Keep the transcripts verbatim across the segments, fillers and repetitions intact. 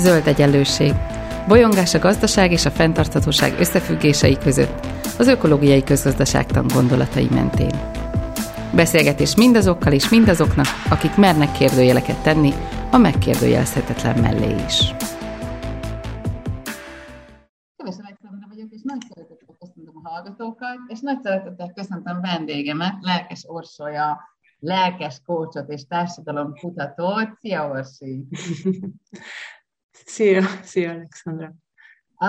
zöld egyenlőség, bolyongás a gazdaság és a fenntarthatóság összefüggései között, az ökológiai közgazdaságtan gondolatai mentén. Beszélgetés mindazokkal és mindazoknak, akik mernek kérdőjeleket tenni, a megkérdőjelezhetetlen mellé is. Hallgatókat, és nagy szeretettel köszöntöm vendégemet, Lelkes Orsolya, lelkes kócsot és társadalomkutatót. Szia, Orsi! Szia, szia, Alexandra! A,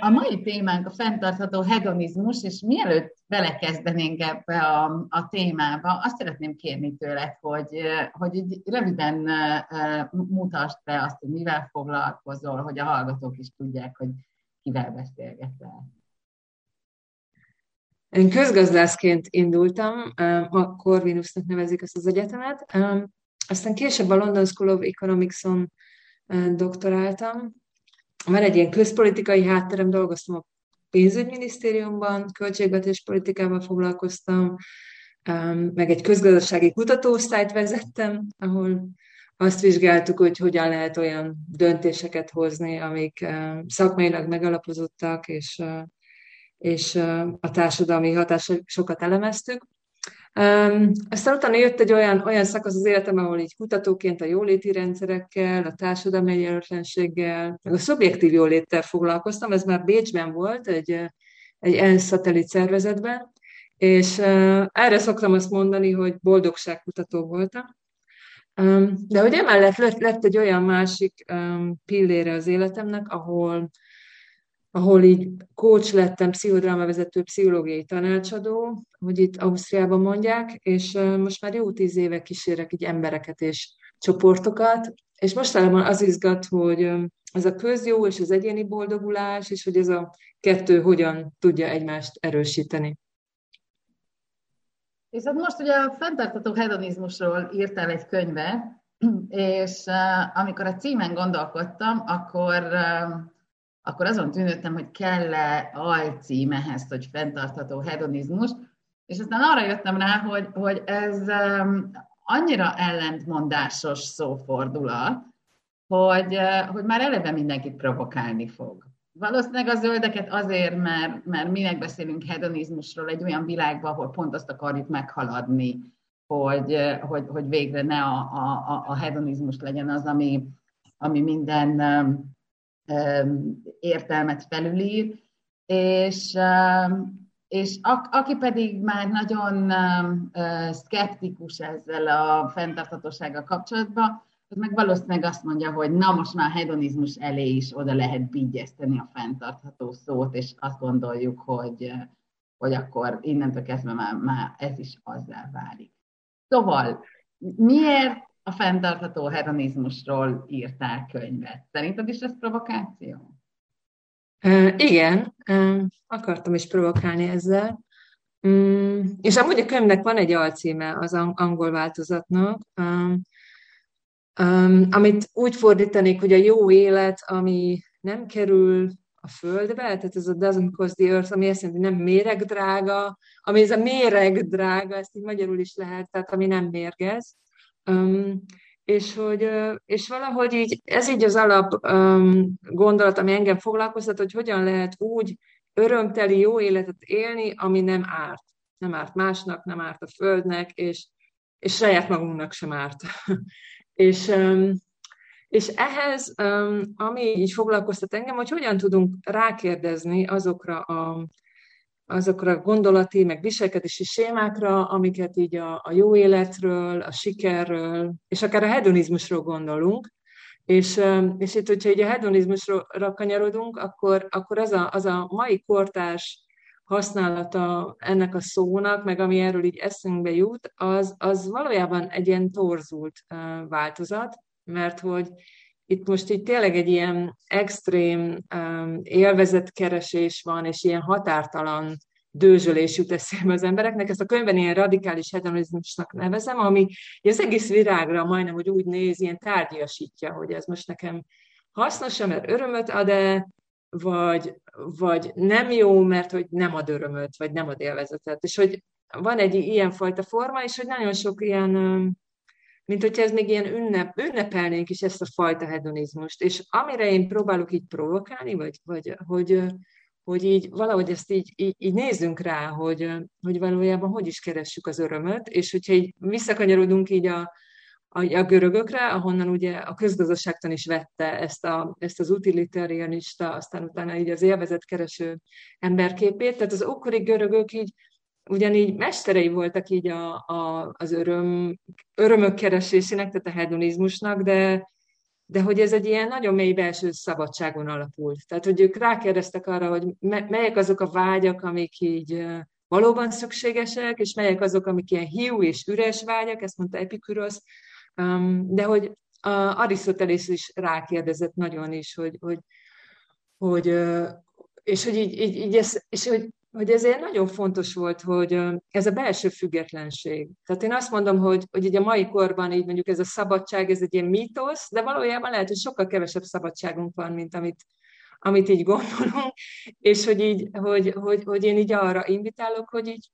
a mai témánk a fenntartható hedonizmus, és mielőtt belekezdenénk ebbe a, a témába, azt szeretném kérni tőled, hogy, hogy röviden mutasd be azt, hogy mivel foglalkozol, hogy a hallgatók is tudják, hogy kivel beszélgetsz. Én közgazdászként indultam, a Corvinusnak nevezik ezt az egyetemet. Aztán később a London School of Economics-on doktoráltam. Van egy ilyen közpolitikai hátterem, dolgoztam a pénzügyminisztériumban, költségvetéspolitikával foglalkoztam, meg egy közgazdasági kutatóosztályt vezettem, ahol azt vizsgáltuk, hogy hogyan lehet olyan döntéseket hozni, amik szakmailag megalapozottak, és... és a társadalmi hatásokat elemeztük. Aztán utána jött egy olyan, olyan szakasz az életem, ahol így kutatóként a jóléti rendszerekkel, a társadalmi egyenlőtlenséggel, meg a szubjektív jóléttel foglalkoztam, ez már Bécsben volt, egy, egy ENSZ szatellit szervezetben, és erre szoktam azt mondani, hogy boldogságkutató voltam. De hogy emellett lett, lett egy olyan másik pillére az életemnek, ahol ahol így coach lettem, pszichodrámavezető, pszichológiai tanácsadó, hogy itt Ausztriában mondják, és most már jó tíz éve kísérek így embereket és csoportokat, és mostanában az izgat, hogy ez a közjó és az egyéni boldogulás, és hogy ez a kettő hogyan tudja egymást erősíteni. És hát most ugye a fenntartható hedonizmusról írtál egy könyvet, és amikor a címen gondolkodtam, akkor... akkor azon tűnődtem, hogy kell-e alcím ehhez, hogy fenntartható hedonizmus, és aztán arra jöttem rá, hogy, hogy ez annyira ellentmondásos szófordulat, hogy, hogy már eleve mindenkit provokálni fog. Valószínűleg a zöldeket azért, mert, mert minek beszélünk hedonizmusról egy olyan világban, ahol pont azt akarjuk meghaladni, hogy, hogy, hogy végre ne a, a, a hedonizmus legyen az, ami, ami minden... értelmet felülír, és, és a, aki pedig már nagyon szkeptikus ezzel a fenntarthatósággal kapcsolatban, az meg valószínűleg azt mondja, hogy na most már hedonizmus elé is oda lehet bígyeszteni a fenntartható szót, és azt gondoljuk, hogy, hogy akkor innentől kezdve már, már ez is azzá válik. Szóval, miért a fenntartható hedonizmusról írtál könyvet? Szerinted is ez provokáció? Uh, igen, uh, akartam is provokálni ezzel. Um, és amúgy a könyvnek van egy alcíme az angol változatnak, um, um, amit úgy fordítanék, hogy a jó élet, ami nem kerül a földbe, tehát ez a doesn't cost the earth, ami azt jelenti, hogy nem méregdrága, ami ez a méregdrága, ezt így magyarul is lehet, tehát ami nem mérgez. Um, és, hogy, és valahogy így, ez így az alap um, gondolat, ami engem foglalkoztat, hogy hogyan lehet úgy örömteli jó életet élni, ami nem árt. Nem árt másnak, nem árt a földnek, és, és saját magunknak sem árt. és, um, és ehhez, um, ami így foglalkoztat engem, hogy hogyan tudunk rákérdezni azokra a... azokra a gondolati, meg viselkedési sémákra, amiket így a, a jó életről, a sikerről, és akár a hedonizmusról gondolunk. És, és itt, hogyha így a hedonizmusra kanyarodunk, akkor, akkor az, a, az a mai kortárs használata ennek a szónak, meg ami erről így eszünkbe jut, az, az valójában egy ilyen torzult változat, mert hogy itt most így tényleg egy ilyen extrém um, élvezetkeresés van, és ilyen határtalan dőzsölés jut eszébe az embereknek. Ezt a könyvben ilyen radikális hedonizmusnak nevezem, ami az egész virágra majdnem, hogy úgy néz, ilyen tárgyasítja, hogy ez most nekem hasznos, mert örömöt ad-e, vagy, vagy nem jó, mert hogy nem ad örömöt, vagy nem ad élvezetet. És hogy van egy ilyenfajta forma, és hogy nagyon sok ilyen... Um, mint hogyha ez még ilyen ünnep, ünnepelnénk is ezt a fajta hedonizmust. És amire én próbálok így provokálni, vagy, vagy hogy, hogy így valahogy ezt így, így, így nézzünk rá, hogy, hogy valójában hogy is keressük az örömöt, és hogyha így visszakanyarodunk így a, a, a görögökre, ahonnan ugye a közgazdaságtan is vette ezt, a, ezt az utilitarianista, aztán utána így az élvezetkereső emberképét, tehát az ókori görögök így, ugyanígy mesterei voltak így a, a, az öröm, örömök keresésének, tehát a hedonizmusnak, de, de hogy ez egy ilyen nagyon mély belső szabadságon alapult. Tehát, hogy ők rákérdeztek arra, hogy melyek azok a vágyak, amik így valóban szükségesek, és melyek azok, amik ilyen hiú és üres vágyak, ezt mondta Epikurosz, de hogy Arisztotelész is rákérdezett nagyon is, hogy, hogy, hogy, és hogy így, így, így ez, és hogy hogy ezért nagyon fontos volt, hogy ez a belső függetlenség. Tehát én azt mondom, hogy, hogy így a mai korban így mondjuk ez a szabadság, ez egy ilyen mítosz, de valójában lehet, hogy sokkal kevesebb szabadságunk van, mint amit, amit így gondolunk, és hogy, így, hogy, hogy, hogy én így arra invitálok, hogy így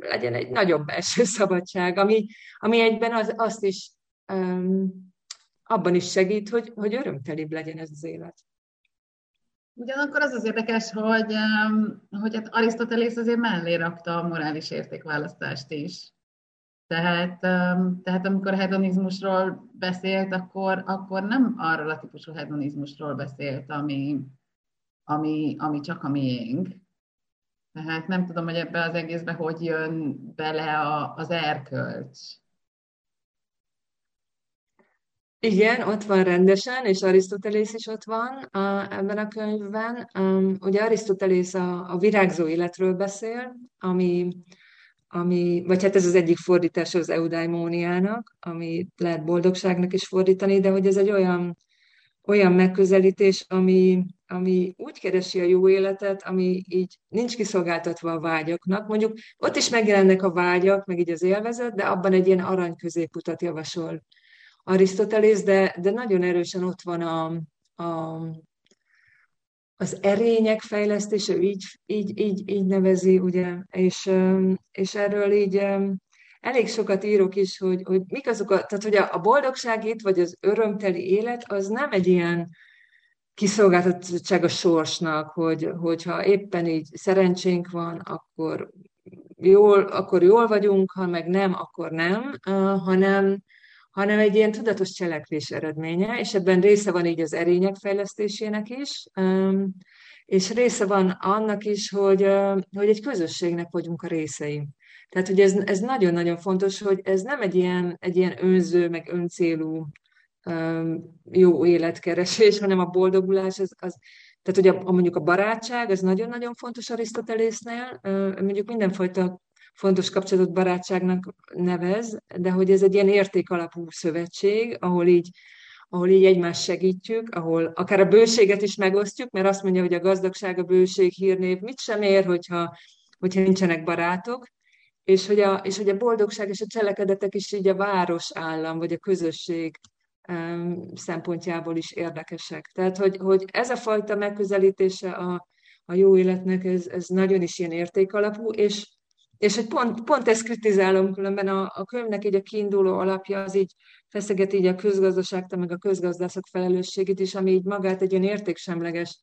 legyen egy nagyobb belső szabadság, ami, ami egyben az, azt is, um, abban is segít, hogy, hogy örömtelibb legyen ez az élet. Ugyanakkor az az érdekes, hogy, hogy hát Arisztotelész azért mellé rakta a morális értékválasztást is. Tehát, tehát amikor hedonizmusról beszélt, akkor, akkor nem arról a típusú hedonizmusról beszélt, ami, ami, ami csak a miénk. Tehát nem tudom, hogy ebbe az egészbe hogy jön bele a, az erkölcs. Igen, ott van rendesen, és Arisztotelész is ott van a, ebben a könyvben. Um, ugye Arisztotelész a, a virágzó életről beszél, ami, ami, vagy hát ez az egyik fordítása az eudaimóniának, ami lehet boldogságnak is fordítani, de hogy ez egy olyan, olyan megközelítés, ami, ami úgy keresi a jó életet, ami így nincs kiszolgáltatva a vágyaknak. Mondjuk ott is megjelennek a vágyak, meg így az élvezet, de abban egy ilyen arany középutat javasol Arisztotelész, de, de nagyon erősen ott van a, a, az erények fejlesztése, így, így, így, így nevezi, ugye, és, és erről így elég sokat írok is, hogy, hogy mik azok a, tehát hogy a boldogság itt, vagy az örömteli élet, az nem egy ilyen kiszolgáltatottság a sorsnak, hogy, hogyha éppen így szerencsénk van, akkor jól, akkor jól vagyunk, ha meg nem, akkor nem, hanem hanem egy ilyen tudatos cselekvés eredménye, és ebben része van így az erények fejlesztésének is, és része van annak is, hogy, hogy egy közösségnek vagyunk a részei. Tehát, hogy ez, ez nagyon-nagyon fontos, hogy ez nem egy ilyen, egy ilyen önző, meg öncélú jó életkeresés, hanem a boldogulás, az, az, tehát, hogy a, mondjuk a barátság, ez nagyon-nagyon fontos Arisztotelésznél, mondjuk mindenfajta fontos kapcsolatot barátságnak nevez, de hogy ez egy ilyen értékalapú szövetség, ahol így, ahol így egymást segítjük, ahol akár a bőséget is megosztjuk, mert azt mondja, hogy a gazdagság, a bőség, hírnév mit sem ér, hogyha, hogyha nincsenek barátok, és hogy, a, és hogy a boldogság és a cselekedetek is így a város, állam vagy a közösség um, szempontjából is érdekesek. Tehát, hogy, hogy ez a fajta megközelítése a, a jó életnek, ez, ez nagyon is ilyen értékalapú, és És hogy pont, pont ezt kritizálom, különben a, a könyvnek így a kiinduló alapja az így feszeget így a közgazdaságtan, meg a közgazdászok felelősségét is, ami így magát egy olyan értéksemleges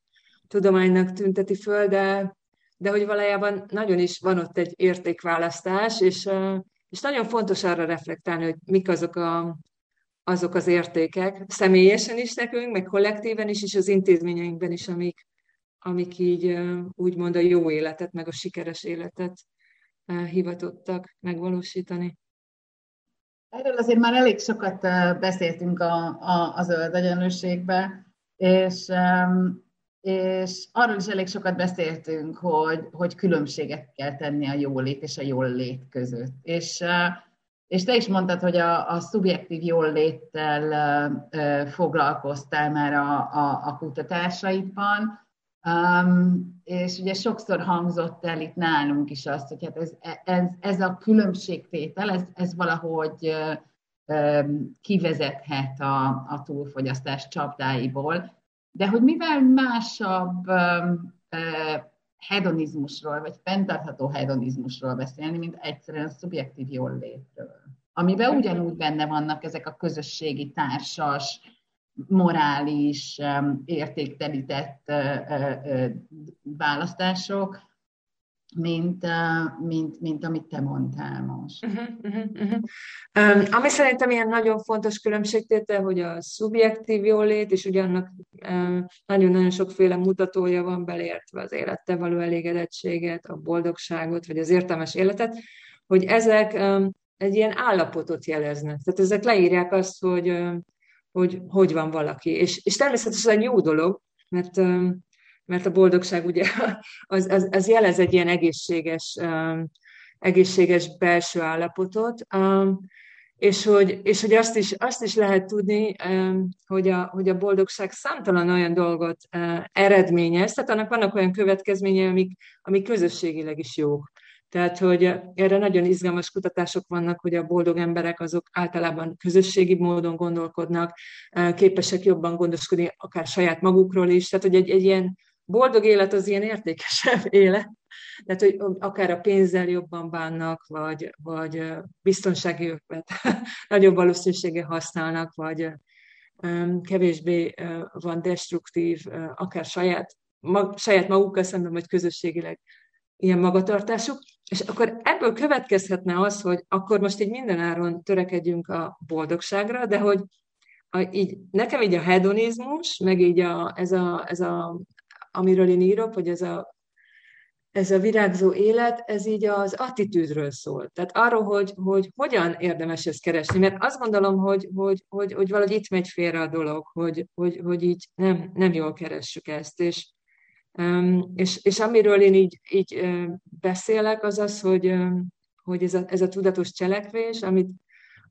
tudománynak tünteti föl, de, de hogy valójában nagyon is van ott egy értékválasztás, és, és nagyon fontos arra reflektálni, hogy mik azok, a, azok az értékek, személyesen is nekünk, meg kollektíven is, és az intézményeinkben is, amik, amik így úgymond a jó életet, meg a sikeres életet hivatottak megvalósítani. Erről azért már elég sokat beszéltünk a, a, a zöld egyenlőségben, és, és arról is elég sokat beszéltünk, hogy, hogy különbséget kell tenni a jólét és a jól lét között. És, és te is mondtad, hogy a, a szubjektív jól léttel foglalkoztál már a, a, a kutatásaidban, Um, és ugye sokszor hangzott el itt nálunk is azt, hogy hát ez, ez, ez a különbségtétel, ez, ez valahogy um, kivezethet a, a túlfogyasztás csapdáiból, de hogy mivel másabb um, uh, hedonizmusról, vagy fenntartható hedonizmusról beszélni, mint egyszerűen szubjektív jól létről, amiben ugyanúgy benne vannak ezek a közösségi, társas, morális, értéktelített választások, mint, mint, mint amit te mondtál most. Uh-huh, uh-huh. Um, ami szerintem ilyen nagyon fontos különbségtétel, hogy a szubjektív jólét, és ugyannak um, nagyon-nagyon sokféle mutatója van belértve, az élettel való elégedettséget, a boldogságot, vagy az értelmes életet, hogy ezek um, egy ilyen állapotot jeleznek. Tehát ezek leírják azt, hogy um, hogy, hogy van valaki. És, és természetesen jó dolog, mert... Um, mert a boldogság ugye az, az, az jelez egy ilyen egészséges, um, egészséges belső állapotot, um, és, hogy, és hogy azt is, azt is lehet tudni, um, hogy, a, hogy a boldogság számtalan olyan dolgot uh, eredményez, tehát annak vannak olyan következményei, amik, amik közösségileg is jók. Tehát, hogy erre nagyon izgalmas kutatások vannak, hogy a boldog emberek azok általában közösségi módon gondolkodnak, képesek jobban gondoskodni akár saját magukról is, tehát, hogy egy, egy ilyen boldog élet az ilyen értékesebb élet, tehát, hogy akár a pénzzel jobban bánnak, vagy, vagy biztonsági övet nagyobb valószínűséggel használnak, vagy kevésbé van destruktív, akár saját, mag, saját magukkal szemben, vagy közösségileg ilyen magatartásuk, és akkor ebből következhetne az, hogy akkor most így mindenáron törekedjünk a boldogságra, de hogy a, így, nekem így a hedonizmus, meg így a, ez, a, ez a, amiről én írok, hogy ez a, ez a virágzó élet, ez így az attitűdről szól. Tehát arról, hogy, hogy hogyan érdemes ezt keresni, mert azt gondolom, hogy, hogy, hogy, hogy valahogy itt megy félre a dolog, hogy, hogy, hogy így nem, nem jól keressük ezt, és Um, és, és amiről én így, így uh, beszélek, az az, hogy, uh, hogy ez, a, ez a tudatos cselekvés, amit,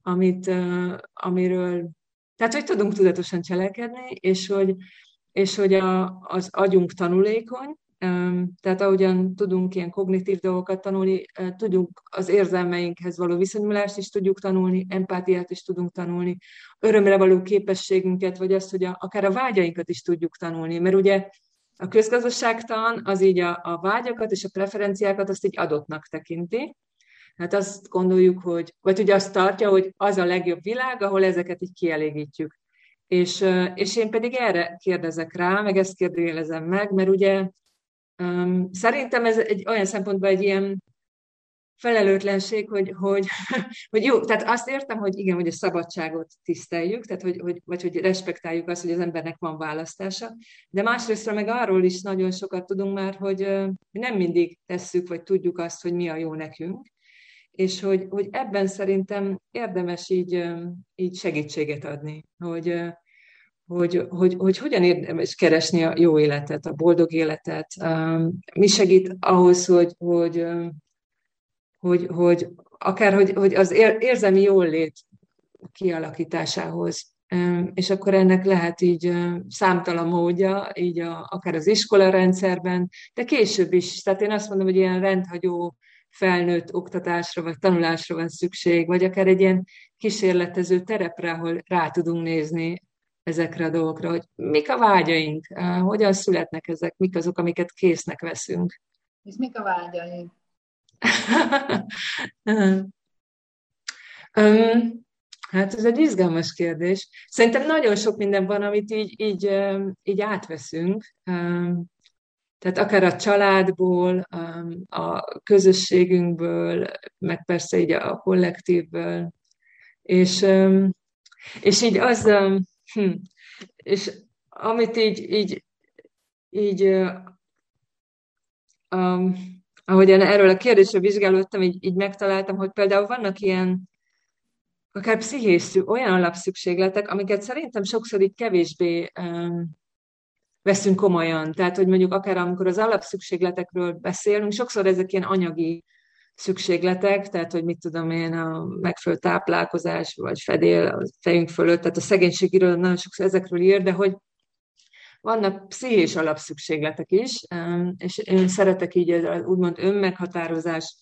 amit, uh, amiről, tehát hogy tudunk tudatosan cselekedni, és hogy, és hogy a, az agyunk tanulékony, um, tehát ahogyan tudunk ilyen kognitív dolgokat tanulni, uh, tudunk az érzelmeinkhez való viszonyulást is tudjuk tanulni, empátiát is tudunk tanulni, örömre való képességünket, vagy azt, hogy a, akár a vágyainkat is tudjuk tanulni, mert ugye a közgazdaságtan az így a, a vágyakat és a preferenciákat azt így adottnak tekinti. Hát azt gondoljuk, hogy, vagy ugye azt tartja, hogy az a legjobb világ, ahol ezeket így kielégítjük. És, és én pedig erre kérdezek rá, meg ezt kérdőjelezem meg, mert ugye um, szerintem ez egy olyan szempontból egy ilyen felelőtlenség, hogy, hogy, hogy jó, tehát azt értem, hogy igen, hogy a szabadságot tiszteljük, tehát hogy, hogy, vagy hogy respektáljuk azt, hogy az embernek van választása, de másrészt meg arról is nagyon sokat tudunk már, hogy nem mindig tesszük, vagy tudjuk azt, hogy mi a jó nekünk, és hogy, hogy ebben szerintem érdemes így, így segítséget adni, hogy, hogy, hogy, hogy hogyan érdemes keresni a jó életet, a boldog életet, mi segít ahhoz, hogy, hogy Hogy, hogy akár hogy, hogy az érzelmi jólét kialakításához. És akkor ennek lehet így számtalan módja, így a, akár az iskola rendszerben, de később is. Tehát én azt mondom, hogy ilyen rendhagyó felnőtt oktatásra, vagy tanulásra van szükség, vagy akár egy ilyen kísérletező terepre, ahol rá tudunk nézni ezekre a dolgokra, hogy mik a vágyaink, hogyan születnek ezek, mik azok, amiket késznek veszünk. És mik a vágyaink? um, hát ez egy izgalmas kérdés. Szerintem nagyon sok minden van, amit így, így, így átveszünk. Um, tehát akár a családból, um, a közösségünkből, meg persze így a kollektívből. És, um, és így az, um, hm, és amit így, így, így um, ahogyan erről a kérdésről vizsgálódtam, így, így megtaláltam, hogy például vannak ilyen, akár pszichés, olyan alapszükségletek, amiket szerintem sokszor így kevésbé um, veszünk komolyan. Tehát, hogy mondjuk akár amikor az alapszükségletekről beszélünk, sokszor ezek ilyen anyagi szükségletek, tehát, hogy mit tudom én, a megfelelő táplálkozás, vagy fedél a fejünk fölött, tehát a szegénységről nagyon sokszor ezekről ír, de hogy vannak pszichés alapszükségletek is, és én szeretek így úgymond önmeghatározás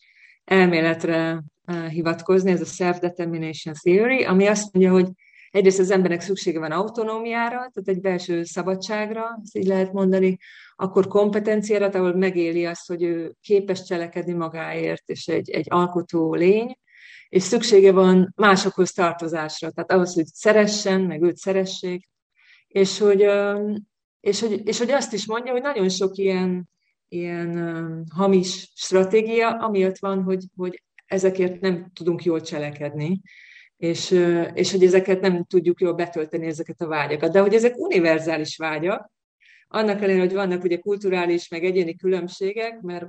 elméletre hivatkozni, ez a self-determination theory, ami azt mondja, hogy egyrészt az embernek szüksége van autonómiára, tehát egy belső szabadságra, ezt így lehet mondani, akkor kompetenciára, ahol megéli azt, hogy ő képes cselekedni magáért, és egy, egy alkotó lény, és szüksége van másokhoz tartozásra, tehát ahhoz, hogy szeressen, meg őt szeressék, és hogy, és hogy, és hogy azt is mondja, hogy nagyon sok ilyen, ilyen hamis stratégia, amiatt van, hogy, hogy ezekért nem tudunk jól cselekedni, és, és hogy ezeket nem tudjuk jól betölteni, ezeket a vágyakat. De hogy ezek univerzális vágyak, annak ellenére, hogy vannak ugye kulturális, meg egyéni különbségek, mert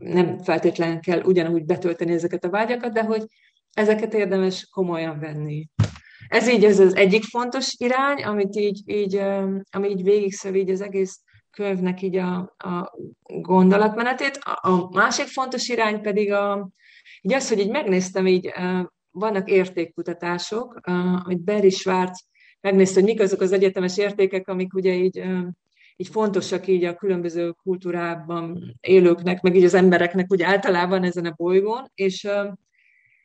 nem feltétlenül kell ugyanúgy betölteni ezeket a vágyakat, de hogy ezeket érdemes komolyan venni. Ez így ez az egyik fontos irány, amit így, így, ami így végigszövi így az egész könyvnek így a, a gondolatmenetét. A másik fontos irány pedig a, így az, hogy így megnéztem, így vannak értékkutatások, amit Barry Schwartz megnézte, hogy mik azok az egyetemes értékek, amik ugye így, így fontosak így a különböző kultúrában élőknek, meg így az embereknek úgy általában ezen a bolygón, és,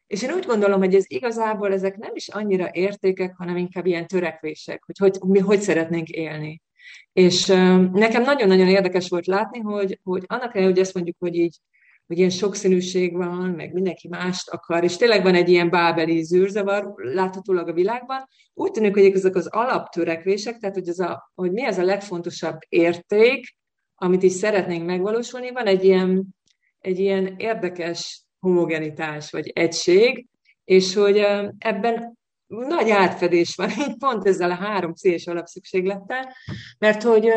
és én úgy gondolom, hogy ez igazából ezek nem is annyira értékek, hanem inkább ilyen törekvések, hogy, hogy mi hogy szeretnénk élni. És nekem nagyon-nagyon érdekes volt látni, hogy, hogy annak ellenére, hogy ezt mondjuk, hogy így, hogy ilyen sokszínűség van, meg mindenki mást akar, és tényleg van egy ilyen bábeli zűrzavar láthatólag a világban. Úgy tűnik, hogy ezek az alaptörekvések, tehát hogy, ez a, hogy mi az a legfontosabb érték, amit is szeretnénk megvalósulni, van egy ilyen, egy ilyen érdekes homogenitás, vagy egység, és hogy ebben nagy átfedés van, így pont ezzel a három célső alapszükséglettel, mert hogy...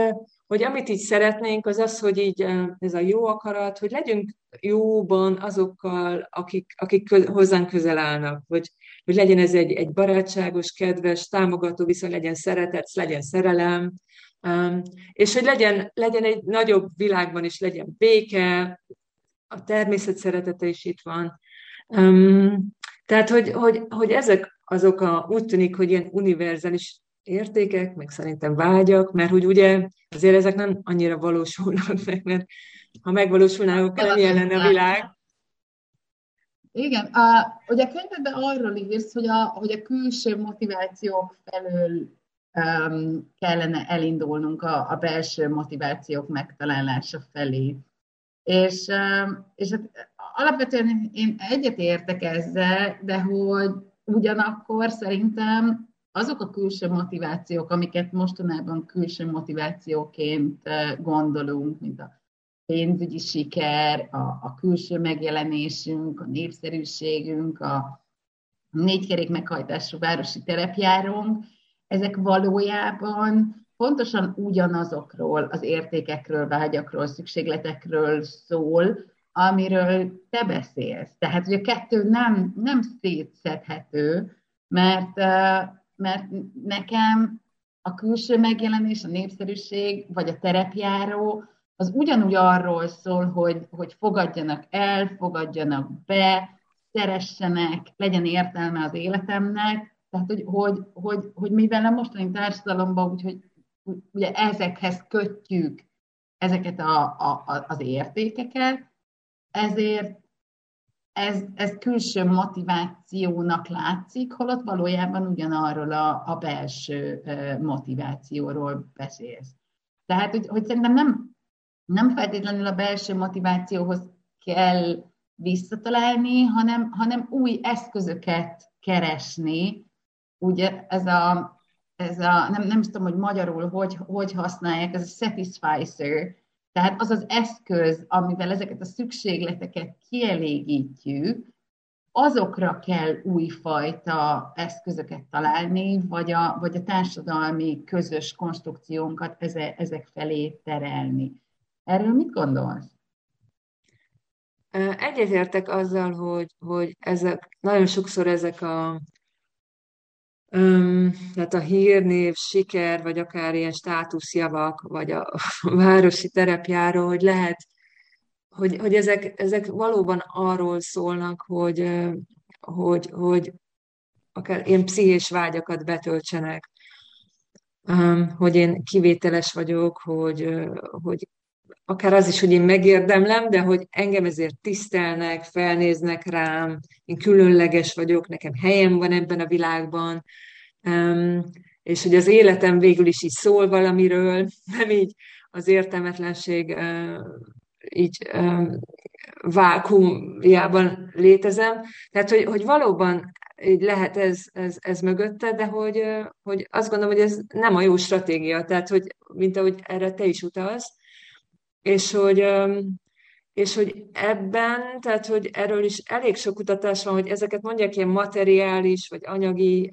hogy amit így szeretnénk, az az, hogy így ez a jó akarat, hogy legyünk jóban azokkal, akik, akik köz, hozzánk közel állnak, hogy, hogy legyen ez egy, egy barátságos, kedves, támogató viszony, legyen szeretet, legyen szerelem, és hogy legyen, legyen egy nagyobb világban is, legyen béke, a természet szeretete is itt van. Tehát, hogy, hogy, hogy ezek azok a, úgy tűnik, hogy ilyen univerzális értékek, meg szerintem vágyak, mert hogy ugye azért ezek nem annyira valósulnak meg, mert ha megvalósulnának, akkor milyen lenne a világ. Igen, a, ugye a könyvedben arról írsz, hogy a, hogy a külső motivációk felől um, kellene elindulnunk a, a belső motivációk megtalálása felé. És, um, és hát, alapvetően én egyet értek ezzel, de hogy ugyanakkor szerintem azok a külső motivációk, amiket mostanában külső motivációként gondolunk, mint a pénzügyi siker, a, a külső megjelenésünk, a népszerűségünk, a négykerék meghajtású városi terepjárónk, ezek valójában pontosan ugyanazokról az értékekről, vágyakról, szükségletekről szól, amiről te beszélsz. Tehát, hogy a kettő nem, nem szétszedhető, mert... mert nekem a külső megjelenés, a népszerűség, vagy a terepjáró, az ugyanúgy arról szól, hogy, hogy fogadjanak el, fogadjanak be, szeressenek, legyen értelme az életemnek. Tehát, hogy, hogy, hogy, hogy mivel a mostani társadalomban, úgyhogy ugye ezekhez kötjük ezeket a, a, az értékeket, ezért Ez, ez külső motivációnak látszik, holott valójában ugyanarról a, a belső motivációról beszélsz. Tehát, hogy, hogy szerintem nem, nem feltétlenül a belső motivációhoz kell visszatalálni, hanem, hanem új eszközöket keresni. Ugye ez a, ez a nem, nem is tudom, hogy magyarul hogy, hogy használják, ez a satisficer. Tehát az az eszköz, amivel ezeket a szükségleteket kielégítjük, azokra kell újfajta eszközöket találni, vagy a, vagy a társadalmi közös konstrukciónkat eze, ezek felé terelni. Erről mit gondolsz? Egyetértek azzal, hogy, hogy ezek, nagyon sokszor ezek a... Um, tehát a hírnév, siker, vagy akár ilyen státuszjavak, vagy a városi terepjáró, hogy lehet, hogy, hogy ezek, ezek valóban arról szólnak, hogy, hogy, hogy akár ilyen pszichés vágyakat betöltsenek, um, hogy én kivételes vagyok, hogy, hogy akár az is, hogy én megérdemlem, de hogy engem ezért tisztelnek, felnéznek rám, én különleges vagyok, nekem helyem van ebben a világban, és hogy az életem végül is így szól valamiről, nem így az értelmetlenség így vákuumjában létezem. Tehát, hogy, hogy valóban így lehet ez, ez, ez mögötte, de hogy, hogy azt gondolom, hogy ez nem a jó stratégia, tehát, hogy, mint ahogy erre te is utalsz, és hogy, és hogy ebben, tehát, hogy erről is elég sok kutatás van, hogy ezeket mondják ilyen materiális, vagy anyagi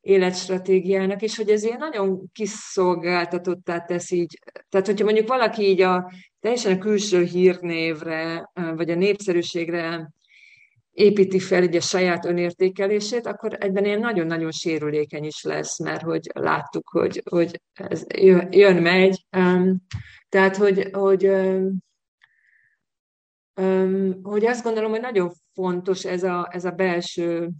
életstratégiának, és hogy ez ilyen nagyon kiszolgáltatottá tesz így. Tehát, hogyha mondjuk valaki így a teljesen a külső hírnévre, vagy a népszerűségre építi fel így a saját önértékelését, akkor egyben ilyen nagyon-nagyon sérülékeny is lesz, mert hogy láttuk, hogy, hogy ez jön-megy. Tehát, hogy, hogy, hogy azt gondolom, hogy nagyon fontos ez a, ez a belső...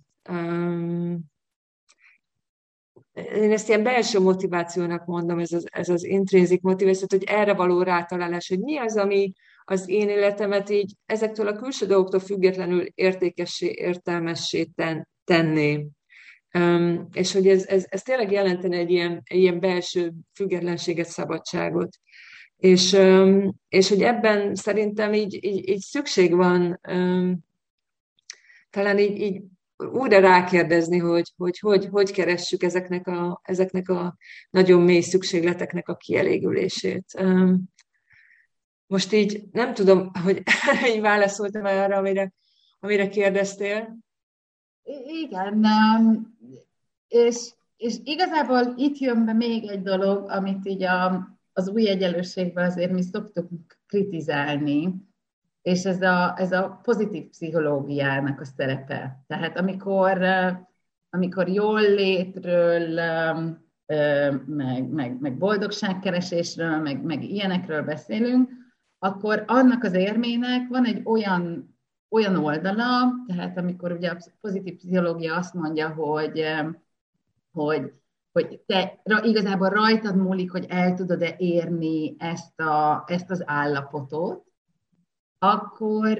Én ezt ilyen belső motivációnak mondom, ez az, ez az intrinzik motiváció, hogy erre való rátalálás, hogy mi az, ami az én életemet így ezektől a külső dolgoktól függetlenül értékessé, értelmessé tenni. Um, és hogy ez, ez, ez tényleg jelentene egy ilyen, ilyen belső függetlenséget, szabadságot. És, um, és hogy ebben szerintem így, így, így szükség van um, talán így, így újra rákérdezni, hogy hogy, hogy hogy keressük ezeknek a, ezeknek a nagyon mély szükségleteknek a kielégülését. Most így nem tudom, hogy így válaszoltam arra, amire, amire kérdeztél. Igen, és, és igazából itt jön be még egy dolog, amit így a, az új egyenlőségben azért mi szoktuk kritizálni, és ez a, ez a pozitív pszichológiának a szerepe. Tehát amikor, amikor jól létről, meg, meg, meg boldogságkeresésről, meg, meg ilyenekről beszélünk, akkor annak az érmének van egy olyan, olyan oldala, tehát amikor ugye a pozitív pszichológia azt mondja, hogy, hogy, hogy te igazából rajtad múlik, hogy el tudod-e érni ezt, a, ezt az állapotot, Akkor,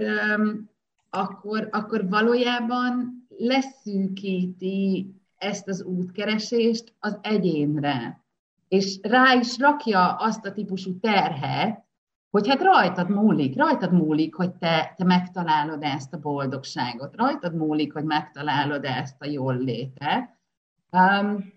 akkor, akkor valójában leszűkíti ezt az útkeresést az egyénre, és rá is rakja azt a típusú terhet, hogy hát rajtad múlik, rajtad múlik, hogy te, te megtalálod ezt a boldogságot, rajtad múlik, hogy megtalálod ezt a jól létet, um,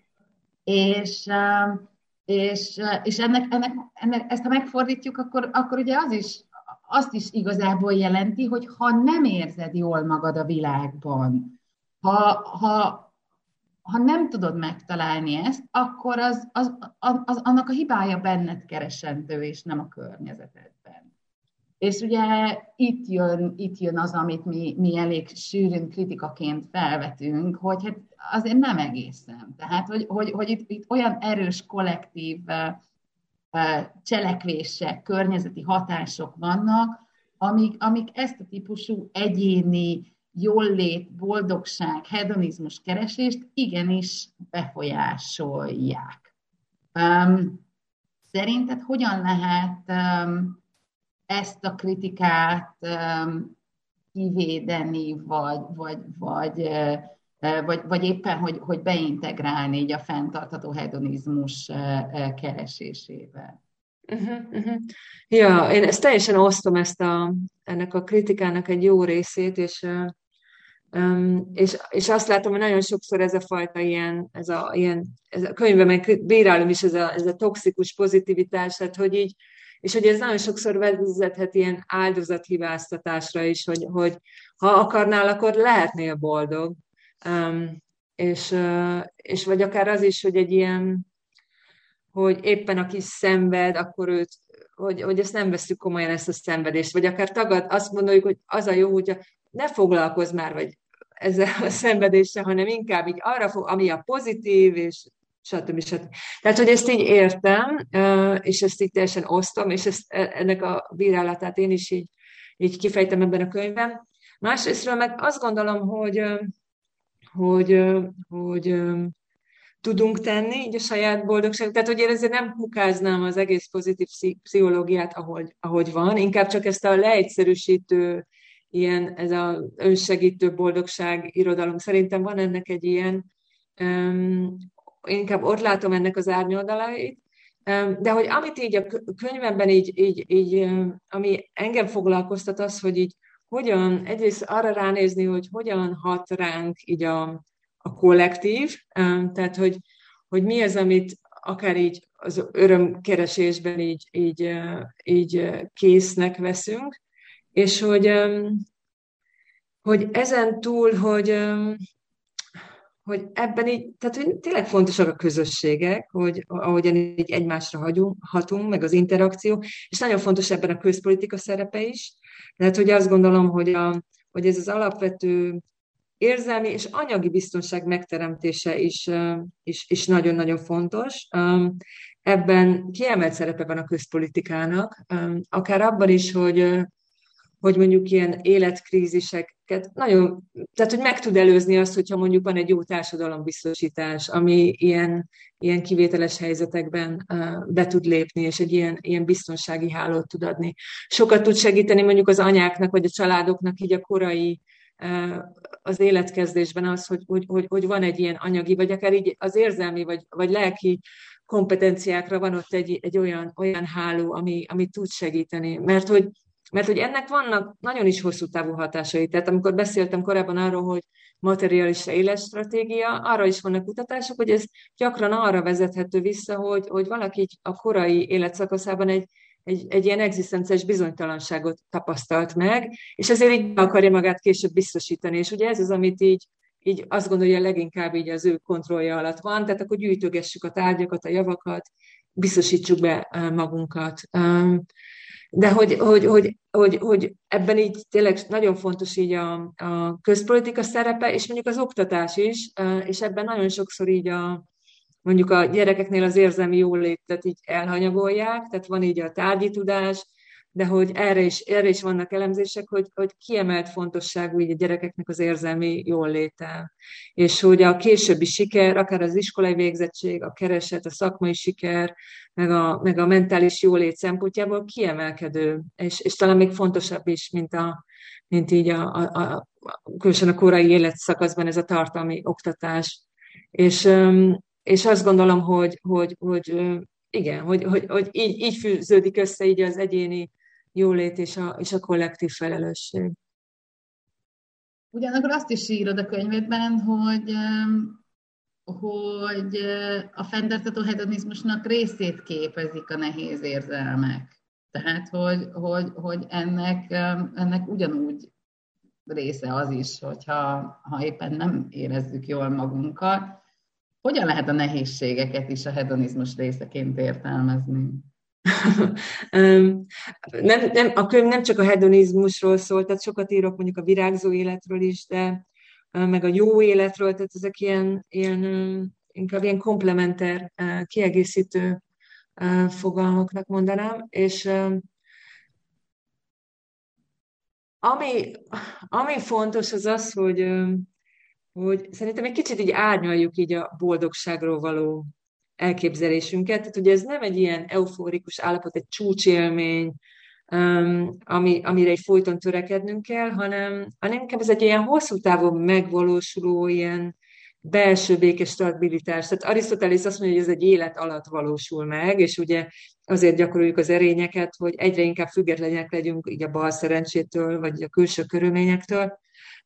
és... Um, és, és ennek, ennek, ennek, ezt ha megfordítjuk, akkor, akkor ugye az is, azt is igazából jelenti, hogy ha nem érzed jól magad a világban, ha, ha, ha nem tudod megtalálni ezt, akkor az, az, az, az, annak a hibája benned keresendő, és nem a környezetedben. És ugye itt jön, itt jön az, amit mi, mi elég sűrűn kritikaként felvetünk, hogy hát azért nem egészen. Tehát, hogy, hogy, hogy itt, itt olyan erős kollektív cselekvések, környezeti hatások vannak, amik, amik ezt a típusú egyéni jólét, boldogság, hedonizmus keresést igenis befolyásolják. Um, szerinted hogyan lehet um, ezt a kritikát um, kivédeni, vagy, vagy, vagy, uh, vagy, vagy éppen, hogy, hogy beintegrálni így a fenntartható hedonizmus keresésével? Uh-huh, uh-huh. Ja, én ezt teljesen osztom ezt a, ennek a kritikának egy jó részét, és, um, és, és azt látom, hogy nagyon sokszor ez a fajta ilyen, ez a, ilyen ez a könyvben bírálom is, ez a, ez a toxikus pozitivitás, hát hogy így, és hogy ez nagyon sokszor vezethet ilyen áldozathibáztatásra is, hogy, hogy ha akarnál, akkor lehetnél boldog. Um, és, uh, és vagy akár az is, hogy egy ilyen, hogy éppen aki szenved, akkor őt, hogy, hogy ezt nem veszük komolyan, ezt a szenvedést, vagy akár tagad, azt gondoljuk, hogy az a jó, hogyha ne foglalkozz már vagy ezzel a szenvedéssel, hanem inkább így arra fog, ami a pozitív, és stb. stb. Tehát, hogy ezt így értem, uh, és ezt így teljesen osztom, és ezt, ennek a bírálatát én is így, így kifejtem ebben a könyvben. Másrésztről meg azt gondolom, hogy hogy, hogy tudunk tenni így a saját boldogságot. Tehát, hogy én ezért nem kukáznám az egész pozitív pszichológiát, ahogy, ahogy van, inkább csak ezt a leegyszerűsítő, ilyen, ez az önsegítő boldogság irodalom. Szerintem van ennek egy ilyen, um, inkább ott látom ennek az árnyoldalait, De hogy amit így a könyvemben így, így, így, ami engem foglalkoztat, az, hogy így hogyan, egyrészt arra ránézni, hogy hogyan hat ránk így a, a kollektív, tehát hogy, hogy mi az, amit akár így az örömkeresésben így, így, így késznek veszünk, és hogy, hogy ezen túl, hogy, hogy ebben így, tehát hogy tényleg fontosak a közösségek, hogy ahogyan így egymásra hagyunk, hatunk, meg az interakció, és nagyon fontos ebben a közpolitika szerepe is. Tehát, hogy azt gondolom, hogy, a, hogy ez az alapvető érzelmi és anyagi biztonság megteremtése is, is, is nagyon-nagyon fontos. Ebben kiemelt szerepe van a közpolitikának, akár abban is, hogy, hogy mondjuk ilyen életkríziseket nagyon, tehát hogy meg tud előzni azt, hogyha mondjuk van egy jó társadalombiztosítás, ami ilyen, ilyen kivételes helyzetekben be tud lépni, és egy ilyen, ilyen biztonsági hálót tud adni. Sokat tud segíteni mondjuk az anyáknak, vagy a családoknak így a korai, az életkezdésben az, hogy, hogy, hogy, hogy van egy ilyen anyagi, vagy akár így az érzelmi, vagy, vagy lelki kompetenciákra van ott egy, egy olyan, olyan háló, ami, ami tud segíteni. Mert hogy, mert hogy ennek vannak nagyon is hosszú távú hatásai. Tehát amikor beszéltem korábban arról, hogy materialista életstratégia, arra is vannak kutatások, hogy ez gyakran arra vezethető vissza, hogy, hogy valaki a korai életszakaszában egy Egy, egy ilyen egzisztenciális bizonytalanságot tapasztalt meg, és ezért így akarja magát később biztosítani. És ugye ez az, amit így, így azt gondolja leginkább így az ő kontrollja alatt van, tehát akkor gyűjtögessük a tárgyakat, a javakat, biztosítsuk be magunkat. De hogy, hogy, hogy, hogy, hogy ebben így tényleg nagyon fontos így a, a közpolitika szerepe, és mondjuk az oktatás is, és ebben nagyon sokszor így a mondjuk a gyerekeknél az érzelmi jólétet így elhanyagolják, tehát van így a tárgyi tudás, de hogy erre is, erre is vannak elemzések, hogy, hogy kiemelt fontosságú így a gyerekeknek az érzelmi jóléte. És hogy a későbbi siker, akár az iskolai végzettség, a kereset, a szakmai siker, meg a, meg a mentális jólét szempontjából kiemelkedő, és, és talán még fontosabb is, mint, a, mint így a, a, a, különösen a korai életszakaszban ez a tartalmi oktatás. És... És azt gondolom, hogy, hogy, hogy igen, hogy, hogy, hogy így, így fűződik össze így az egyéni jólét és a, és a kollektív felelősség. Ugyanakkor azt is írod a könyvedben, hogy, hogy a fenntartható hedonizmusnak részét képezik a nehéz érzelmek. Tehát, hogy, hogy, hogy ennek, ennek ugyanúgy része az is, hogyha ha éppen nem érezzük jól magunkat. Hogyan lehet a nehézségeket is a hedonizmus részeként értelmezni? nem, nem, a könyv nem csak a hedonizmusról szól, tehát sokat írok mondjuk a virágzó életről is, de meg a jó életről, tehát ezek ilyen, ilyen inkább ilyen komplementer, kiegészítő fogalmaknak mondanám, és ami, ami fontos az az, hogy hogy szerintem egy kicsit így árnyaljuk így a boldogságról való elképzelésünket. Tehát ugye ez nem egy ilyen euforikus állapot, egy csúcsélmény, ami, amire egy folyton törekednünk kell, hanem, hanem inkább ez egy ilyen hosszú távon megvalósuló ilyen belső békés stabilitás. Tehát Arisztotelész azt mondja, hogy ez egy élet alatt valósul meg, és ugye azért gyakoroljuk az erényeket, hogy egyre inkább függetlenek legyünk így a bal szerencsétől, vagy a külső körülményektől.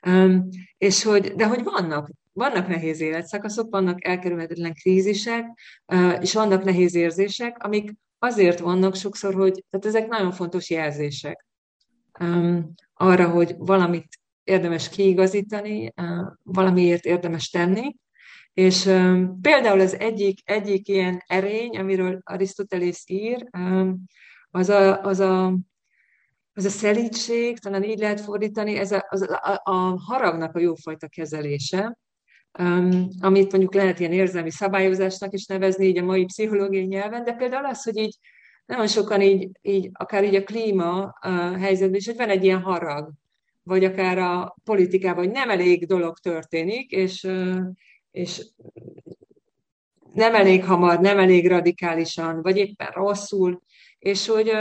Um, és hogy, de hogy vannak, vannak nehéz életszakaszok, vannak elkerülhetetlen krízisek, uh, és vannak nehéz érzések, amik azért vannak sokszor, hogy tehát ezek nagyon fontos jelzések um, arra, hogy valamit érdemes kiigazítani, uh, valamiért érdemes tenni, és um, például az egyik, egyik ilyen erény, amiről Arisztotelész ír, um, az a, az a az a szelídség, talán így lehet fordítani, ez a, az a, a haragnak a jófajta kezelése, um, amit mondjuk lehet ilyen érzelmi szabályozásnak is nevezni így a mai pszichológiai nyelven, de például az, hogy így nagyon sokan így, így akár így a klíma uh, helyzetben is, hogy van egy ilyen harag, vagy akár a politikában, hogy nem elég dolog történik, és, uh, és nem elég hamar, nem elég radikálisan, vagy éppen rosszul, és hogy,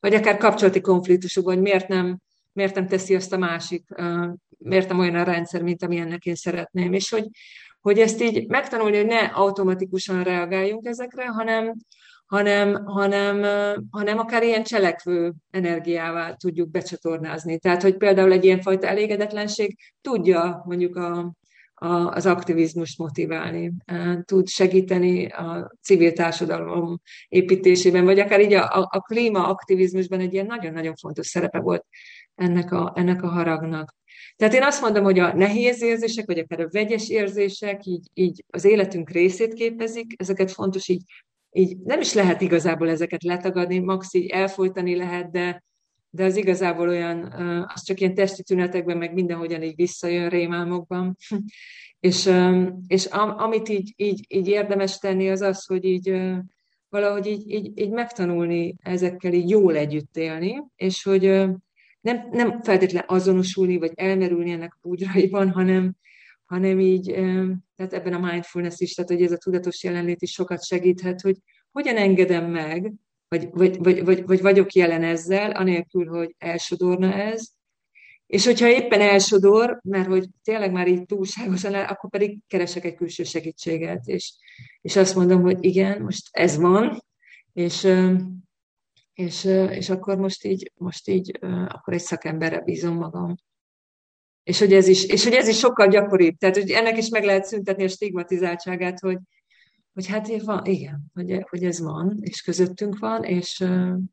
vagy akár kapcsolati konfliktusokban, hogy miért nem, miért nem teszi azt a másik, miért nem olyan a rendszer, mint amilyennek én szeretném. És hogy, hogy ezt így megtanulni, hogy ne automatikusan reagáljunk ezekre, hanem, hanem, hanem, hanem akár ilyen cselekvő energiává tudjuk becsatornázni. Tehát, hogy például egy ilyenfajta elégedetlenség tudja mondjuk a, a, az aktivizmust motiválni, tud segíteni a civil társadalom építésében, vagy akár így a, a klímaaktivizmusban egy ilyen nagyon-nagyon fontos szerepe volt ennek a, ennek a haragnak. Tehát én azt mondom, hogy a nehéz érzések, vagy akár a vegyes érzések így, így az életünk részét képezik, ezeket fontos így, így nem is lehet igazából ezeket letagadni, max így elfolytani lehet, de, de az igazából olyan, az csak ilyen testi tünetekben, meg mindenhogyan így visszajön rémálmokban. és, és am, amit így, így, így érdemes tenni, az az, hogy így valahogy így, így, így megtanulni ezekkel így jól együtt élni, és hogy Nem, nem feltétlenül azonosulni, vagy elmerülni ennek a bugyraiban, hanem, hanem így, tehát ebben a mindfulness is, tehát hogy ez a tudatos jelenlét is sokat segíthet, hogy hogyan engedem meg, vagy, vagy, vagy, vagy, vagy vagyok jelen ezzel, anélkül, hogy elsodorna ez. És hogyha éppen elsodor, mert hogy tényleg már így túlságosan, akkor pedig keresek egy külső segítséget, és, és azt mondom, hogy igen, most ez van, és... És, és akkor most így, most így akkor egy szakemberre bízom magam. És hogy ez is, és hogy ez is sokkal gyakoribb. Tehát, hogy ennek is meg lehet szüntetni a stigmatizáltságát, hogy, hogy hát van, igen, hogy, hogy ez van, és közöttünk van, és,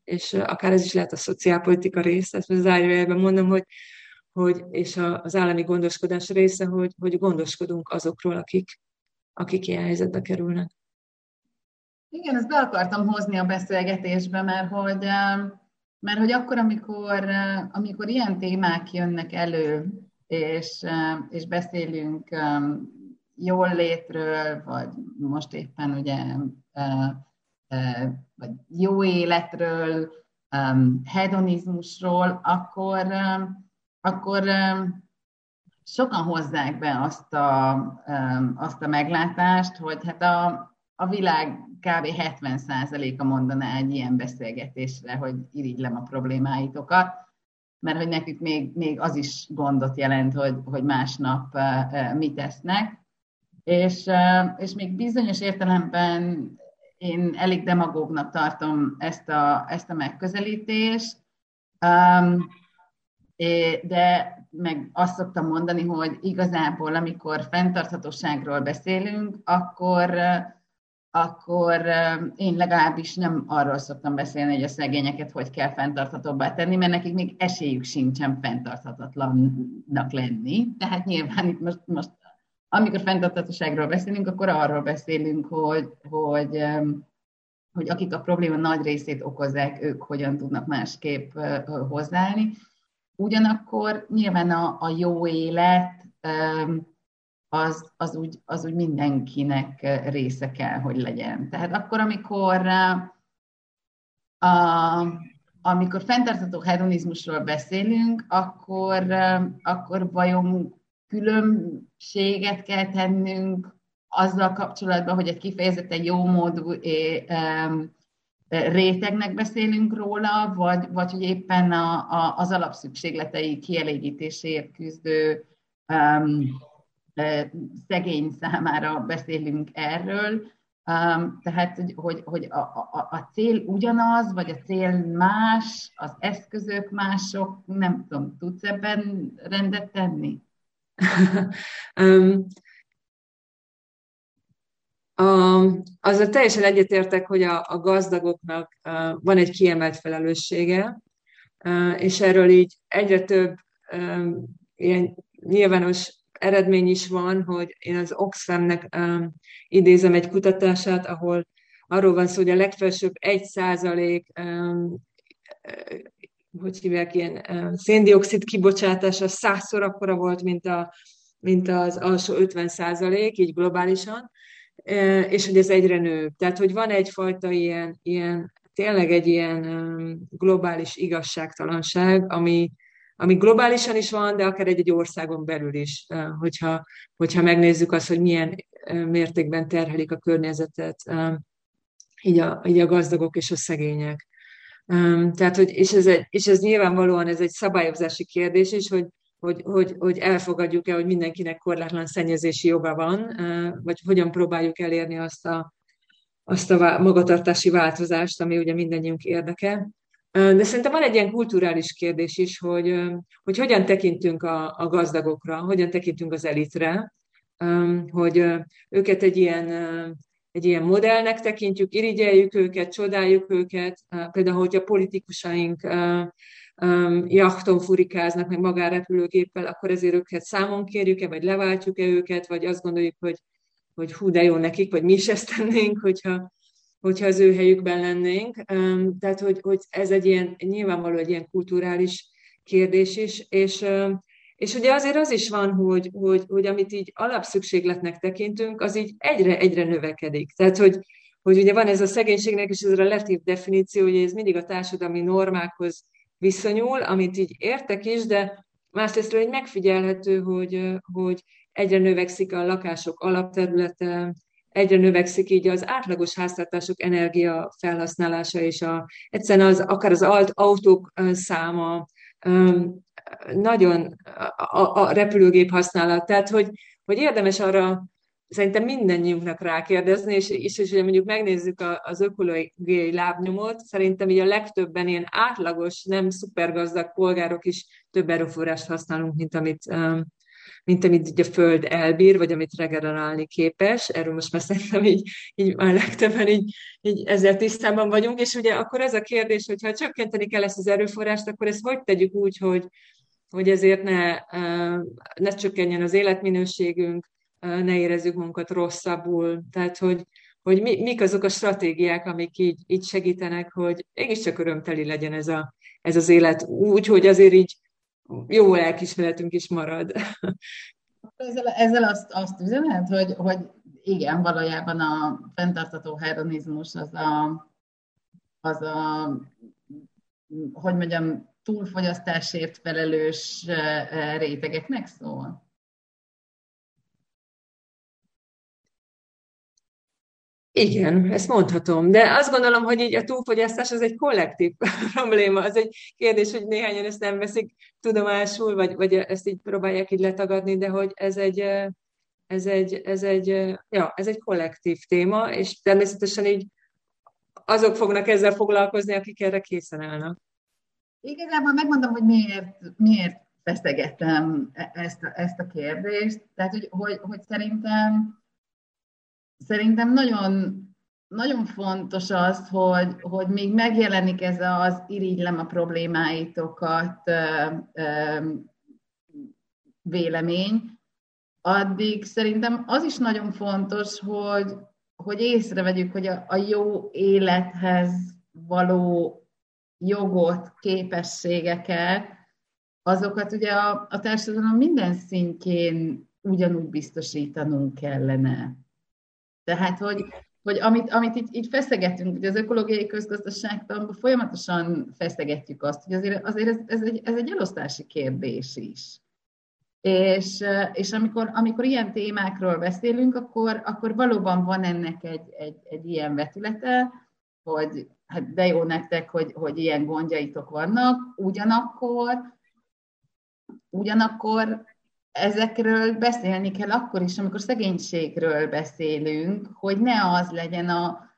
és akár ez is lehet a szociálpolitika része, ezt az zárójelben mondom, hogy, hogy és az állami gondoskodás része, hogy, hogy gondoskodunk azokról, akik, akik ilyen helyzetbe kerülnek. Igen, ezt be akartam hozni a beszélgetésbe, mert hogy, mert hogy akkor, amikor, amikor ilyen témák jönnek elő, és, és beszélünk jól létről, vagy most éppen ugye vagy jó életről, hedonizmusról, akkor, akkor sokan hozzák be azt a, azt a meglátást, hogy hát a A világ kb. hetven százaléka mondaná egy ilyen beszélgetésre, hogy irigylem a problémáitokat, mert hogy nekik még, még az is gondot jelent, hogy, hogy másnap mit tesznek. És, és még bizonyos értelemben én elég demagógnak tartom ezt a, ezt a megközelítést, de meg azt szoktam mondani, hogy igazából, amikor fenntarthatóságról beszélünk, akkor... akkor én legalábbis nem arról szoktam beszélni, hogy a szegényeket hogy kell fenntarthatóbbá tenni, mert nekik még esélyük sincsen fenntarthatatlannak lenni. Tehát nyilván itt most, most amikor fenntarthatóságról beszélünk, akkor arról beszélünk, hogy, hogy, hogy akik a probléma nagy részét okozzák, ők hogyan tudnak másképp hozzáállni. Ugyanakkor nyilván a, a jó élet... Az, az, úgy, az úgy mindenkinek része kell, hogy legyen. Tehát akkor, amikor, a, amikor fenntartható hedonizmusról beszélünk, akkor, akkor vajon különbséget kell tennünk azzal kapcsolatban, hogy egy kifejezetten jómódú rétegnek beszélünk róla, vagy, vagy hogy éppen a, a, az alapszükségletei kielégítéséért küzdő szegény számára beszélünk erről, tehát, hogy, hogy a, a, a cél ugyanaz, vagy a cél más, az eszközök mások, nem tudom, tudsz ebben rendet tenni? um, a, azzal teljesen egyetértek, hogy a, a gazdagoknak uh, van egy kiemelt felelőssége, uh, és erről így egyre több um, ilyen nyilvános eredmény is van, hogy én az Oxfamnek um, idézem egy kutatását, ahol arról van szó, hogy a legfelsőbb egy százalék, um, hogy hívják, ilyen um, széndioxid kibocsátása százszor akkora volt, mint, a, mint az alsó ötven százalék, így globálisan, és hogy ez egyre nő. Tehát, hogy van egyfajta ilyen, ilyen tényleg egy ilyen um, globális igazságtalanság, ami ami globálisan is van, de akár egy-egy országon belül is, hogyha, hogyha megnézzük azt, hogy milyen mértékben terhelik a környezetet így a, így a gazdagok és a szegények. Tehát, hogy, és, ez egy, és ez nyilvánvalóan ez egy szabályozási kérdés is, hogy, hogy, hogy, hogy elfogadjuk-e, hogy mindenkinek korlátlan szennyezési joga van, vagy hogyan próbáljuk elérni azt a, azt a magatartási változást, ami ugye mindannyiunk érdeke. De szerintem van egy ilyen kulturális kérdés is, hogy, hogy hogyan tekintünk a, a gazdagokra, hogyan tekintünk az elitre, hogy őket egy ilyen, egy ilyen modellnek tekintjük, irigyeljük őket, csodáljuk őket. Például, hogyha politikusaink jachton furikáznak, meg magánrepülőgéppel, akkor ezért őket számon kérjük-e, vagy leváltjuk-e őket, vagy azt gondoljuk, hogy, hogy hú, de jó nekik, vagy mi is ezt tennénk, hogyha... hogyha az ő helyükben lennénk. Tehát, hogy, hogy ez egy ilyen, nyilvánvaló egy ilyen kulturális kérdés is, és, és ugye azért az is van, hogy, hogy, hogy amit így alapszükségletnek tekintünk, az így egyre-egyre növekedik. Tehát, hogy, hogy ugye van ez a szegénységnek is ez a relatív definíció, hogy ez mindig a társadalmi normákhoz viszonyul, amit így értek is, de másrésztről így megfigyelhető, hogy, hogy egyre növekszik a lakások alapterülete, egyre növekszik így az átlagos háztartások energia felhasználása, és a, egyszerűen az, akár az alt autók száma, nagyon a, a repülőgép használat. Tehát, hogy, hogy érdemes arra szerintem mindennyiunknak rákérdezni, és, és, és ugye mondjuk megnézzük az ökológiai lábnyomot, szerintem így a legtöbben ilyen átlagos, nem szupergazdag polgárok is több erőforrást használunk, mint amit... mint amit így a Föld elbír, vagy amit regenerálni képes. Erről most már szerintem így, így már legtöbben így, így ezzel tisztában vagyunk, és ugye akkor ez a kérdés, hogy ha csökkenteni kell ezt az erőforrást, akkor ezt vagy tegyük úgy, hogy, hogy ezért ne, ne csökkenjen az életminőségünk, ne érezzük magunkat rosszabbul, tehát hogy, hogy mi, mik azok a stratégiák, amik így, így segítenek, hogy mégiscsak örömteli legyen ez, a, ez az élet úgy, hogy azért így jó lelkismeretünk is marad. Ezzel, ezzel azt, azt üzenet, hogy, hogy igen, valójában a fenntartható hedonizmus az a, az a, hogy mondjam, túlfogyasztásért felelős rétegeknek szól. Igen, ezt mondhatom, de azt gondolom, hogy így a túlfogyasztás az egy kollektív probléma, az egy kérdés, hogy néhányan ezt nem veszik tudomásul, vagy, vagy ezt így próbálják így letagadni, de hogy ez egy, ez egy, ez egy, ja, ez egy kollektív téma, és természetesen így azok fognak ezzel foglalkozni, akik erre készen állnak. Igazából megmondom, hogy miért, miért feszegettem ezt a, ezt a kérdést, tehát hogy, hogy, hogy szerintem Szerintem nagyon, nagyon fontos az, hogy, hogy még megjelenik ez az irigylem a problémáitokat ö, ö, vélemény, addig szerintem az is nagyon fontos, hogy, hogy észrevegyük, hogy a, a jó élethez való jogot, képességeket, azokat ugye a, a társadalom minden szintjén ugyanúgy biztosítanunk kellene. Tehát, hogy, hogy amit, amit így, így feszegetünk, ugye az ökológiai közgazdaságtanban folyamatosan feszegetjük azt, hogy azért, azért ez, ez, egy, ez egy elosztási kérdés is. És, és amikor, amikor ilyen témákról beszélünk, akkor, akkor valóban van ennek egy, egy, egy ilyen vetülete, hogy hát de jó nektek, hogy, hogy ilyen gondjaitok vannak, ugyanakkor, ugyanakkor ezekről beszélni kell akkor is, amikor szegénységről beszélünk, hogy ne az legyen a,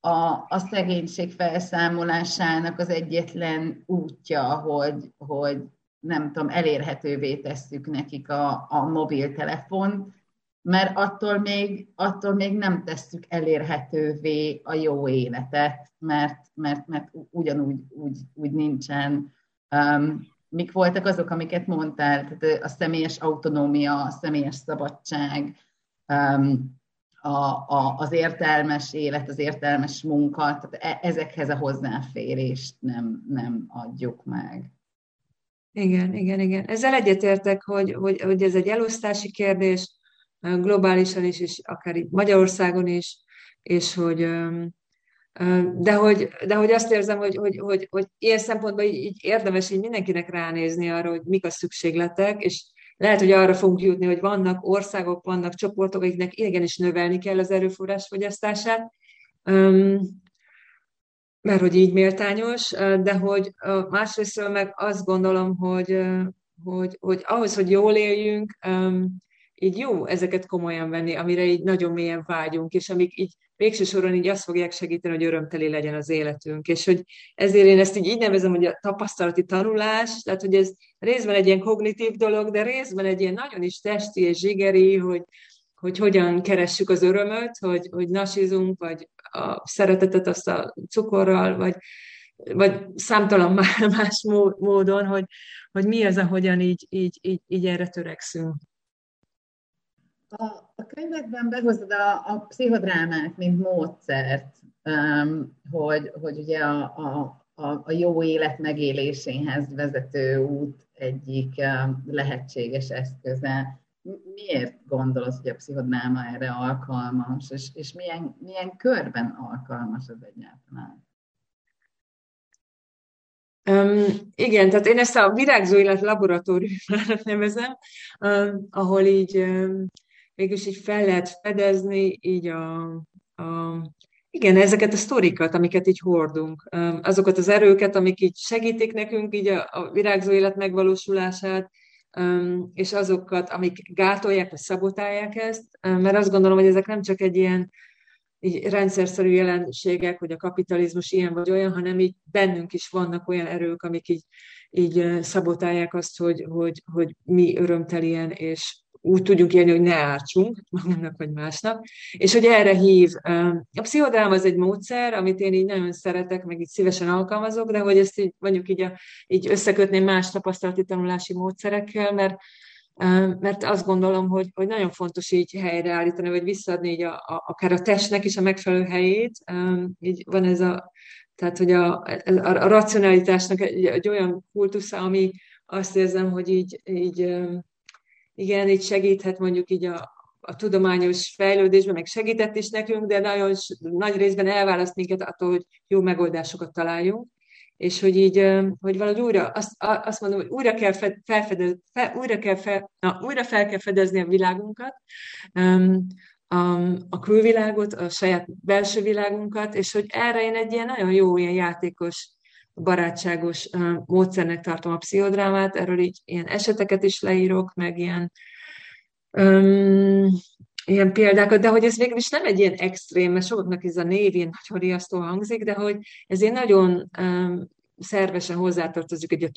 a, a szegénység felszámolásának az egyetlen útja, hogy, hogy nem tudom, elérhetővé tesszük nekik a, a mobiltelefont, mert attól még, attól még nem tesszük elérhetővé a jó életet, mert, mert, mert ugyanúgy úgy, úgy nincsen... Um, Mik voltak azok, amiket mondtál? Tehát a személyes autonómia, a személyes szabadság, a, a, az értelmes élet, az értelmes munka, tehát ezekhez a hozzáférést nem, nem adjuk meg. Igen, igen, igen. Ezzel egyetértek, hogy, hogy, hogy ez egy elosztási kérdés, globálisan is, és akár itt Magyarországon is, és hogy... De hogy, de hogy azt érzem, hogy, hogy, hogy, hogy ilyen szempontból így, így érdemes így mindenkinek ránézni arra, hogy mik a szükségletek, és lehet, hogy arra fogunk jutni, hogy vannak országok, vannak csoportok, akiknek igenis növelni kell az erőforrás fogyasztását, mert hogy így méltányos, de hogy másrésztről meg azt gondolom, hogy, hogy, hogy ahhoz, hogy jól éljünk, um, így jó ezeket komolyan venni, amire így nagyon mélyen vágyunk, és amik így végső soron így azt fogják segíteni, hogy örömteli legyen az életünk. És hogy ezért én ezt így, így nevezem, hogy a tapasztalati tanulás, tehát hogy ez részben egy ilyen kognitív dolog, de részben egy ilyen nagyon is testi és zsigeri, hogy, hogy hogyan keressük az örömöt, hogy, hogy nasizunk, vagy a szeretetet azt a cukorral, vagy, vagy számtalan más módon, hogy, hogy mi az, ahogyan így, így, így, így erre törekszünk. A, a könyvedben behozod a, a pszichodrámát, mint módszert, um, hogy, hogy ugye a, a, a jó élet megéléséhez vezető út egyik um, lehetséges eszköze. Miért gondolod, hogy a pszichodráma erre alkalmas, és, és milyen, milyen körben alkalmas az egyáltalán? Um, igen, tehát én ezt a virágzó élet laboratóriumának nevezem, um, ahol így... Um, végülis így fel lehet fedezni így a, a, igen, ezeket a sztorikat, amiket így hordunk, azokat az erőket, amik így segítik nekünk így a, a virágzó élet megvalósulását, és azokat, amik gátolják, vagy szabotálják ezt, mert azt gondolom, hogy ezek nem csak egy ilyen így rendszerszerű jelenségek, hogy a kapitalizmus ilyen vagy olyan, hanem így bennünk is vannak olyan erők, amik így, így szabotálják azt, hogy, hogy, hogy mi örömteljen, és úgy tudjunk élni, hogy ne ártsunk magunknak vagy másnak, és hogy erre hív. A pszichodráma az egy módszer, amit én így nagyon szeretek, meg így szívesen alkalmazok, de hogy ezt így, mondjuk így, a, így összekötném más tapasztalati tanulási módszerekkel, mert, mert azt gondolom, hogy, hogy nagyon fontos így helyreállítani, vagy visszaadni így a, a, akár a testnek is a megfelelő helyét. Így van ez a, tehát hogy a, a, a racionalitásnak egy, egy olyan kultusza, ami azt érzem, hogy így, így igen, így segíthet mondjuk így a, a tudományos fejlődésben, meg segített is nekünk, de nagyon nagy részben elválaszt minket attól, hogy jó megoldásokat találjunk, és hogy így, hogy valahogy újra, azt, azt mondom, hogy újra kell, felfedez, fel, újra, kell fel, na, újra fel kell fedezni a világunkat, a, a külvilágot, a saját belső világunkat, és hogy erre én egy ilyen nagyon jó, ilyen játékos, barátságos módszernek tartom a pszichodrámát, erről így ilyen eseteket is leírok, meg ilyen, um, ilyen példákat, de hogy ez végül is nem egy ilyen extrém, mert sokaknak ez a név ilyen nagyon riasztó hangzik, de hogy ez ilyen nagyon um, szervesen hozzátartozik egy a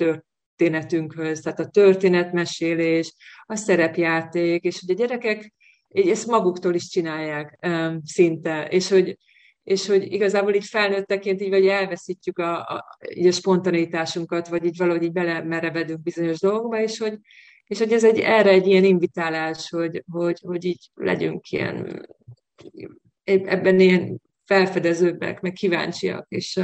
történetünkhöz, tehát a történetmesélés, a szerepjáték, és hogy a gyerekek így ezt maguktól is csinálják um, szinte, és hogy és hogy igazából így felnőtteként így vagy elveszítjük a, a, így a spontanitásunkat, vagy így valahogy így belemerevedünk bizonyos dolgokba, és hogy, és hogy ez egy, erre egy ilyen invitálás, hogy, hogy, hogy így legyünk ilyen, ebben ilyen felfedezőbbek, meg kíváncsiak, és,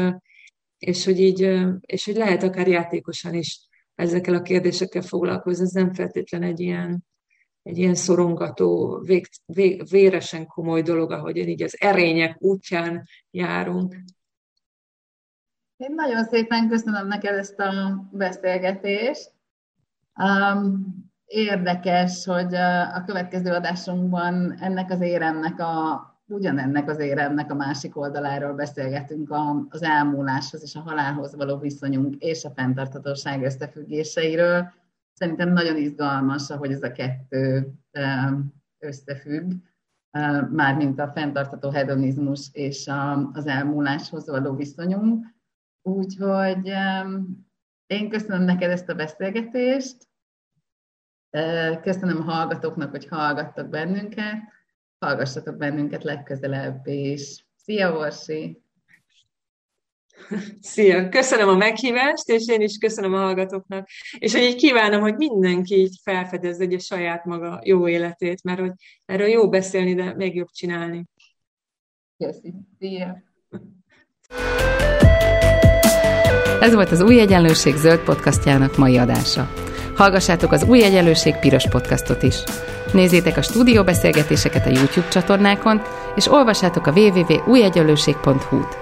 és, hogy így, és hogy lehet akár játékosan is ezekkel a kérdésekkel foglalkozni, ez nem feltétlen egy ilyen, egy ilyen szorongató, vég, vég, véresen komoly dolog, ahogy én így az erények útján járunk. Én nagyon szépen köszönöm neked ezt a beszélgetést. Um, érdekes, hogy a következő adásunkban ennek az éremnek, a, ugyanennek az éremnek a másik oldaláról beszélgetünk, a, az elmúláshoz és a halálhoz való viszonyunk és a fenntarthatóság összefüggéseiről. Szerintem nagyon izgalmas, ahogy ez a kettő összefügg, mármint a fenntartható hedonizmus és az elmúláshoz való viszonyunk. Úgyhogy én köszönöm neked ezt a beszélgetést, köszönöm a hallgatóknak, hogy hallgattak bennünket, hallgassatok bennünket legközelebb is. Szia, Orsi! Szia! Köszönöm a meghívást, és én is köszönöm a hallgatóknak. És így kívánom, hogy mindenki így felfedezze egy a saját maga jó életét, mert hogy erről jó beszélni, de még jobb csinálni. Köszönöm. Szia! Ez volt az Új Egyenlőség zöld podcastjának mai adása. Hallgassátok az Új Egyenlőség piros podcastot is. Nézzétek a stúdióbeszélgetéseket a YouTube csatornákon, és olvassátok a double-u double-u double-u pont új egyenlőség pont hú-t.